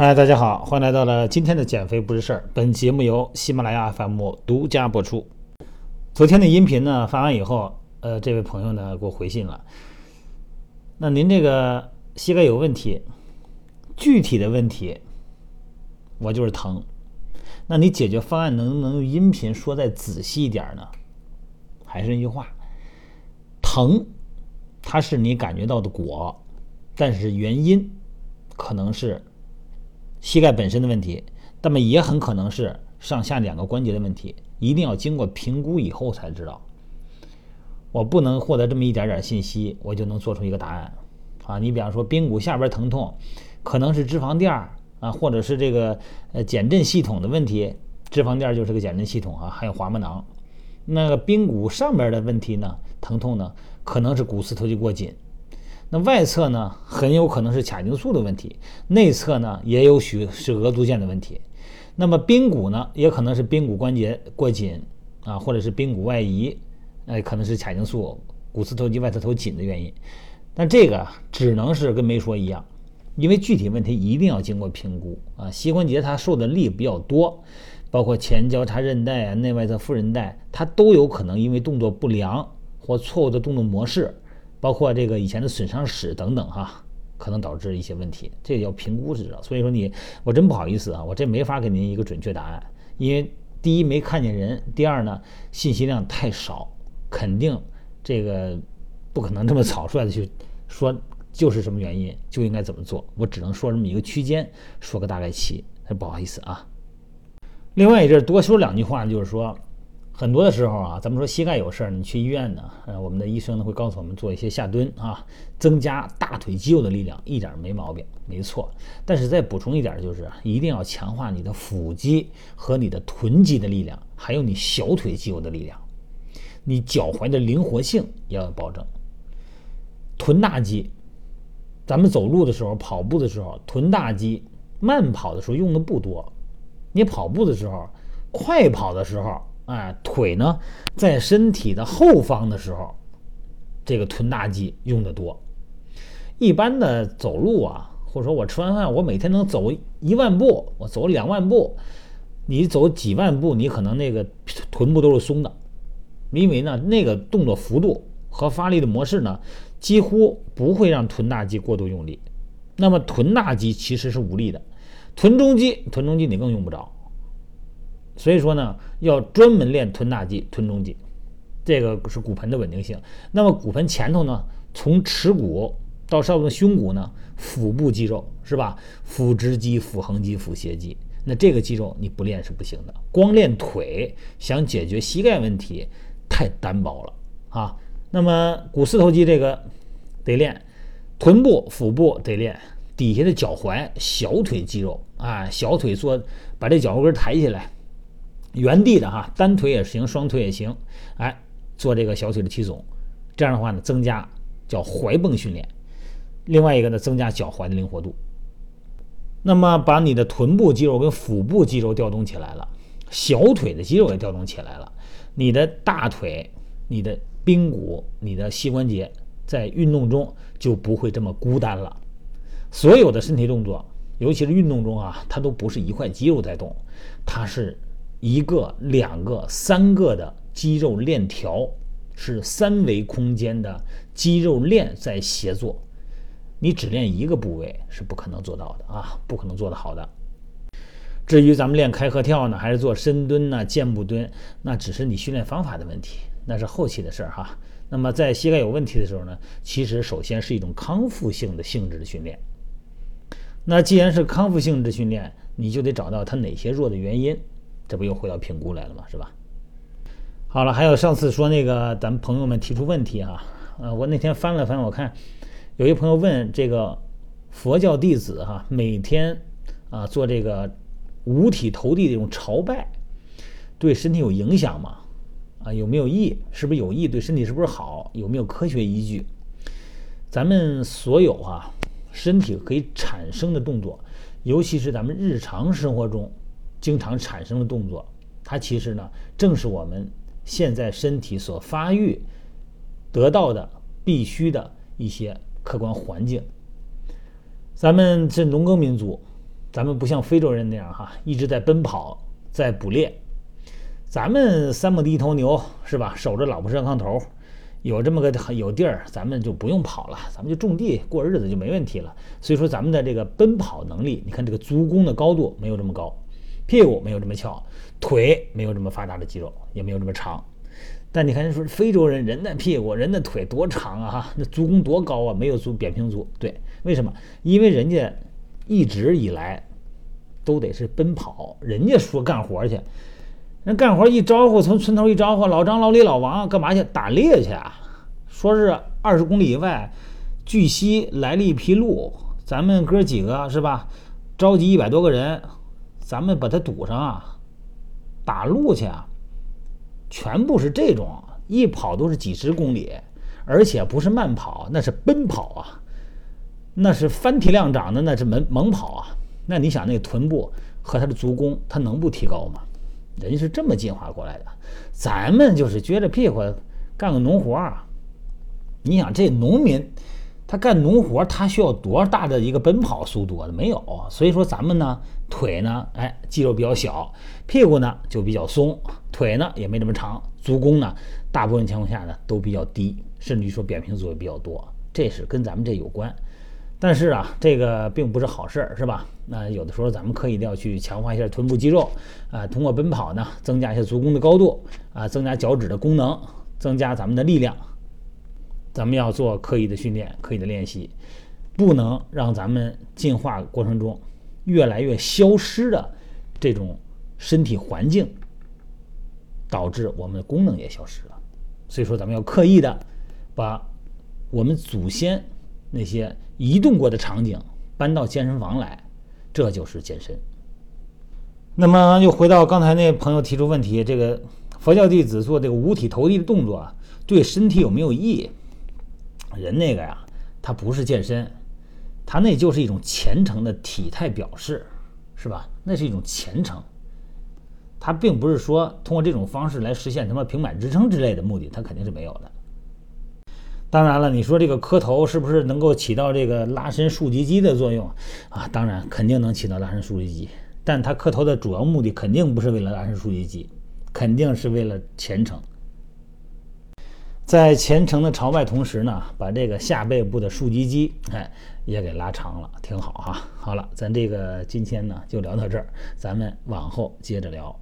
嗨，大家好，欢迎来到了今天的减肥不是事儿。本节目由喜马拉雅 FM 独家播出。昨天的音频呢发完以后，这位朋友呢给我回信了。那您这个膝盖有问题，具体的问题我就是疼。那你解决方案能不能用音频说再仔细一点呢？还是那句话，疼它是你感觉到的果，但是原因可能是膝盖本身的问题，那么也很可能是上下两个关节的问题，一定要经过评估以后才知道。我不能获得这么一点点信息我就能做出一个答案啊！你比方说髌骨下边疼痛可能是脂肪垫啊，或者是这个减震系统的问题，脂肪垫就是个减震系统啊，还有滑膜囊。那个髌骨上边的问题呢，疼痛呢可能是股四头肌过紧，那外侧呢很有可能是髂胫束的问题，内侧呢也有许是额足腱的问题。那么髌骨呢也可能是髌骨关节过紧啊，或者是髌骨外移，可能是髂胫束股四头肌外侧头紧的原因。但这个只能是跟没说一样，因为具体问题一定要经过评估啊。膝关节它受的力比较多，包括前交叉韧带啊、内外侧副韧带，它都有可能因为动作不良或错误的动作模式，包括这个以前的损伤史等等哈，可能导致一些问题，这个要评估知道。所以说我真不好意思啊，我这没法给您一个准确答案，因为第一没看见人，第二呢信息量太少，肯定这个不可能这么草率的去说就是什么原因就应该怎么做，我只能说这么一个区间，说个大概期，不好意思啊。另外也是多说两句话，就是说很多的时候啊，咱们说膝盖有事儿，你去医院呢，我们的医生呢会告诉我们做一些下蹲啊，增加大腿肌肉的力量，一点没毛病，没错。但是再补充一点，就是一定要强化你的腹肌和你的臀肌的力量，还有你小腿肌肉的力量，你脚踝的灵活性也要保证。臀大肌，咱们走路的时候、跑步的时候，臀大肌慢跑的时候用的不多，你跑步的时候、快跑的时候。腿呢在身体的后方的时候，这个臀大肌用得多。一般的走路啊，或者说我吃完饭我每天能走1万步，我走2万步，你走几万步你可能那个臀部都是松的，因为呢那个动作幅度和发力的模式呢几乎不会让臀大肌过度用力。那么臀大肌其实是无力的，臀中肌你更用不着。所以说呢要专门练臀大肌、臀中肌，这个是骨盆的稳定性。那么骨盆前头呢，从耻骨到上部的胸骨呢，腹部肌肉是吧，腹直肌、腹横肌、腹斜肌，那这个肌肉你不练是不行的。光练腿想解决膝盖问题太单薄了啊。那么股四头肌这个得练，臀部、腹部得练，底下的脚踝、小腿肌肉啊，小腿做把这脚后跟抬起来，原地的哈，单腿也行，双腿也行，做这个小腿的提耸，这样的话呢，增加叫踝泵训练。另外一个呢，增加脚踝的灵活度。那么把你的臀部肌肉跟腹部肌肉调动起来了，小腿的肌肉也调动起来了，你的大腿、你的髌骨、你的膝关节在运动中就不会这么孤单了。所有的身体动作，尤其是运动中啊，它都不是一块肌肉在动，它是一个、两个、三个的肌肉链条，是三维空间的肌肉链在协作。你只练一个部位是不可能做到的啊，不可能做得好的。至于咱们练开合跳呢，还是做深蹲呢、箭步蹲，那只是你训练方法的问题，那是后期的事儿哈。那么在膝盖有问题的时候呢，其实首先是一种康复性的性质的训练。那既然是康复性质训练，你就得找到它哪些弱的原因。这不又回到评估来了吗？是吧？好了，还有上次说那个咱们朋友们提出问题哈，我那天翻了翻，我看有一朋友问这个佛教弟子哈，每天做这个五体投地这种朝拜，对身体有影响吗？有没有益？是不是有益？对身体是不是好？有没有科学依据？咱们所有身体可以产生的动作，尤其是咱们日常生活中经常产生的动作，它其实呢正是我们现在身体所发育得到的必须的一些客观环境。咱们是农耕民族，咱们不像非洲人那样哈，一直在奔跑，在捕猎。咱们三亩地一头牛是吧？守着老婆上炕头，有这么个有地儿，咱们就不用跑了，咱们就种地过日子就没问题了。所以说咱们的这个奔跑能力，你看这个足弓的高度没有这么高，屁股没有这么翘，腿没有这么发达的肌肉，也没有这么长。但你看人说非洲人，人的屁股人的腿多长啊，那足弓多高啊，没有扁平足。对，为什么？因为人家一直以来都得是奔跑，人家说干活去，人干活一招呼，从村头一招呼，老张老李老王干嘛去？打猎去啊！说是20公里以外，据悉来了一匹鹿，咱们哥几个是吧？召集100多个人，咱们把它堵上啊，打鹿去啊！全部是这种，一跑都是几十公里，而且不是慢跑，那是奔跑啊，那是翻蹄踉跄的，那是猛跑啊。那你想，那个臀部和他的足弓，他能不提高吗？人家是这么进化过来的，咱们就是撅着屁股干个农活啊。你想这农民他干农活，他需要多大的一个奔跑速度啊？没有。所以说咱们呢，腿呢，哎，肌肉比较小，屁股呢就比较松，腿呢也没这么长，足弓呢大部分情况下呢都比较低，甚至于说扁平足也比较多，这是跟咱们这有关。但是啊，这个并不是好事儿，是吧？那有的时候咱们可以一定要去强化一下臀部肌肉啊，通过奔跑呢增加一下足弓的高度啊，增加脚趾的功能，增加咱们的力量。咱们要做刻意的训练，刻意的练习，不能让咱们进化过程中越来越消失的这种身体环境，导致我们的功能也消失了。所以说咱们要刻意的把我们祖先那些移动过的场景搬到健身房来，这就是健身。那么又回到刚才那朋友提出问题，这个佛教弟子做这个五体投地的动作对身体有没有意义？人那个呀，他不是健身，他那就是一种虔诚的体态表示，是吧？那是一种虔诚，他并不是说通过这种方式来实现什么平板支撑之类的目的，他肯定是没有的。当然了，你说这个磕头是不是能够起到这个拉伸竖脊肌的作用啊？当然肯定能起到拉伸竖脊肌，但他磕头的主要目的肯定不是为了拉伸竖脊肌，肯定是为了虔诚。在虔诚的朝拜同时呢，把这个下背部的竖脊肌也给拉长了，挺好哈。好了，咱这个今天呢就聊到这儿，咱们往后接着聊。